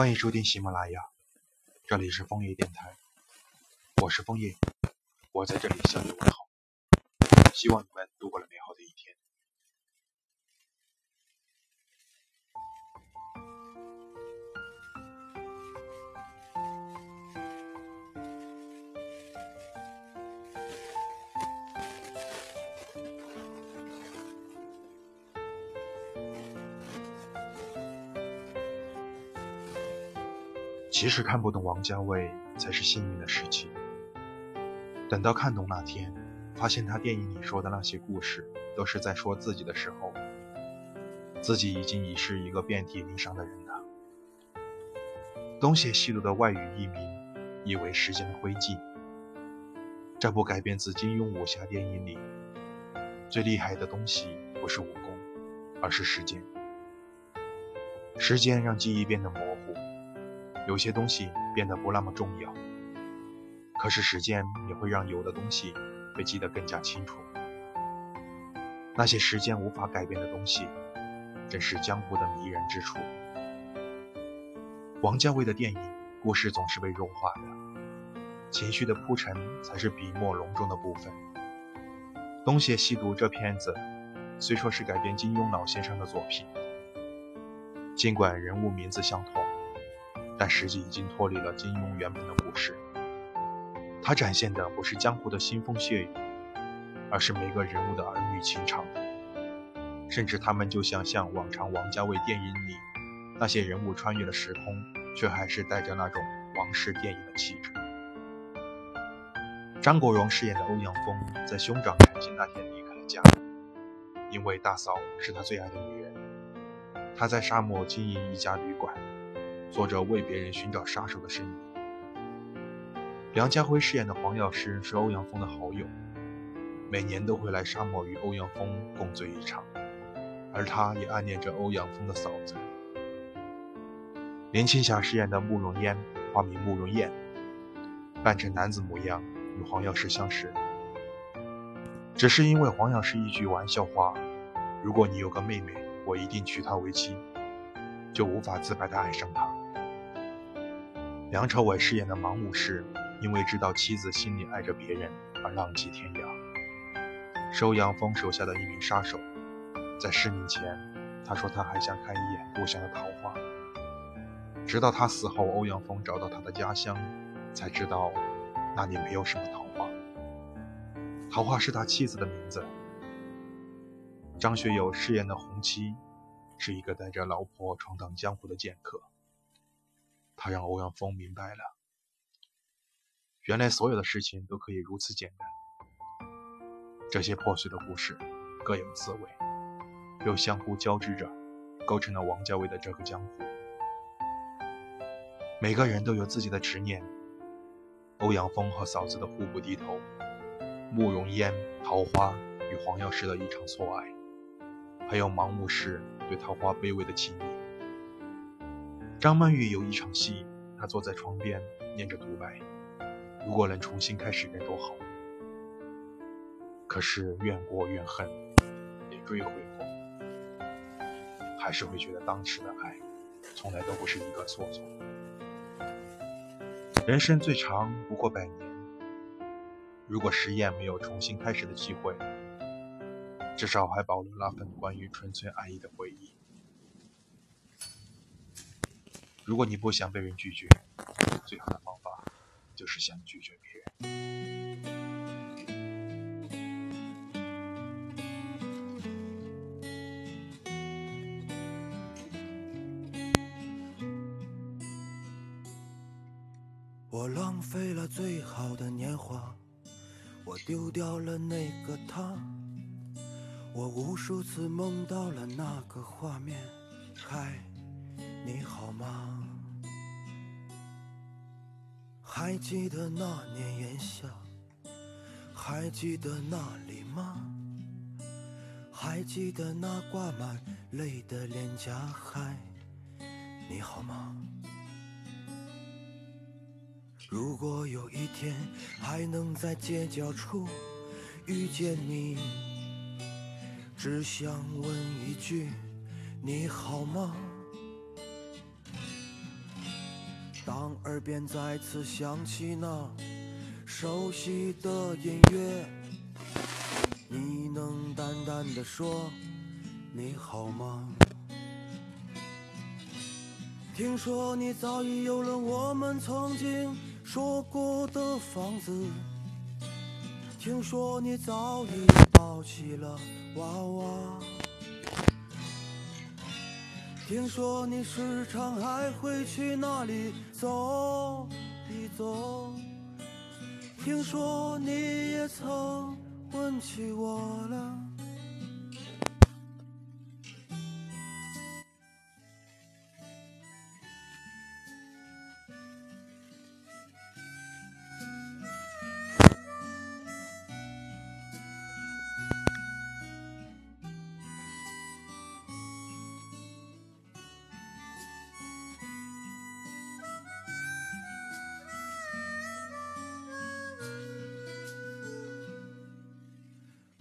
欢迎收听喜马拉雅，这里是枫叶电台，我是枫叶，我在这里向你问好，希望你们度过了美好的一天。即使看不懂王家卫才是幸运的事情，等到看懂那天，发现他电影里说的那些故事都是在说自己的时候，自己已经已是一个遍体鳞伤的人了。东邪西毒的外语译名以为时间的灰烬，这部改编自金庸武侠电影里最厉害的东西不是武功，而是时间。时间让记忆变得模糊，有些东西变得不那么重要，可是时间也会让有的东西被记得更加清楚。那些时间无法改变的东西，正是江湖的迷人之处。王家卫的电影故事总是被弱化的，情绪的铺陈才是笔墨隆重的部分。东邪西毒这片子虽说是改编金庸老先生的作品，尽管人物名字相同，但实际已经脱离了金庸原本的故事。它展现的不是江湖的腥风血雨，而是每个人物的儿女情长，甚至他们就像往常王家卫电影里那些人物穿越了时空，却还是带着那种王室电影的气质。张国荣饰演的欧阳锋在兄长产生那天离开了家，因为大嫂是他最爱的女人。他在沙漠经营一家旅馆，做着为别人寻找杀手的生意。梁家辉饰演的黄药师是欧阳锋的好友，每年都会来沙漠与欧阳锋共醉一场，而他也暗恋着欧阳锋的嫂子。林青霞饰演的慕容嫣，化名慕容燕，扮成男子模样与黄药师相识，只是因为黄药师一句玩笑话：“如果你有个妹妹，我一定娶她为妻”，就无法自拔地爱上他。梁朝伟饰演的盲武士，因为知道妻子心里爱着别人而浪迹天涯。欧阳锋手下的一名杀手，在失明前，他说他还想看一眼故乡的桃花。直到他死后，欧阳锋找到他的家乡，才知道那里没有什么桃花。桃花是他妻子的名字。张学友饰演的红七，是一个带着老婆闯荡江湖的剑客，他让欧阳锋明白了，原来所有的事情都可以如此简单。这些破碎的故事各有滋味，又相互交织着，构成了王家卫的这个江湖。每个人都有自己的执念，欧阳锋和嫂子的互不低头，慕容嫣、桃花与黄药师的一场错爱，还有盲目师对桃花卑微的情谊。张曼玉有一场戏，她坐在窗边念着独白，如果能重新开始该多好。可是怨过怨恨，也追悔过，还是会觉得当时的爱从来都不是一个错错。人生最长不过100年，如果实验没有重新开始的机会，至少还保留那份关于纯粹爱意的回忆。如果你不想被人拒绝，最好的方法就是想拒绝别人。我浪费了最好的年华，我丢掉了那个他，我无数次梦到了那个画面，嗨，你好吗？还记得那年炎夏，还记得那里吗？还记得那挂满泪的脸颊，嗨，你好吗？如果有一天还能在街角处遇见你，只想问一句，你好吗？响，耳边再次响起那熟悉的音乐。你能淡淡的说你好吗？听说你早已有了我们曾经说过的房子，听说你早已抱起了娃娃，听说你时常还会去那里走一走，听说你也曾问起我了。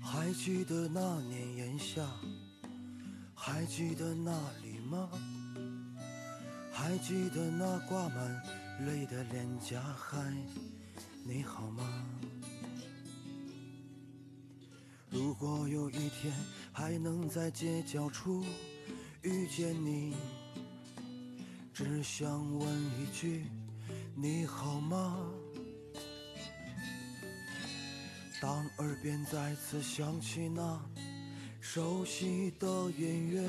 还记得那年炎夏，还记得那里吗？还记得那挂满泪的脸颊，嗨，你好吗？如果有一天还能在街角处遇见你，只想问一句，你好吗？当耳边再次响起那熟悉的音乐，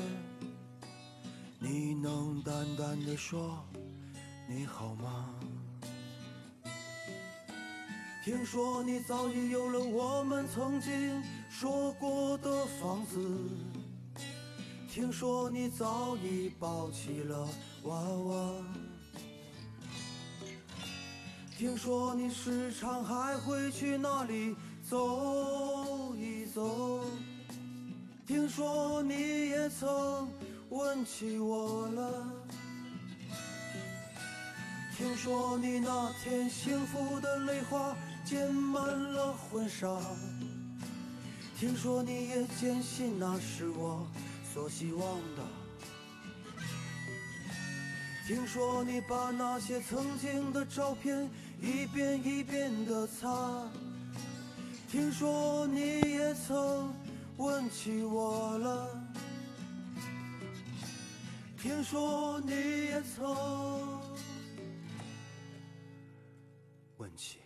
你能淡淡的说你好吗？听说你早已有了我们曾经说过的房子，听说你早已抱起了娃娃，听说你时常还会去那里走一走，听说你也曾问起我了，听说你那天幸福的泪花溅满了婚纱，听说你也坚信那是我所希望的，听说你把那些曾经的照片一遍一遍地擦，听说你也曾问起我了，听说你也曾问起。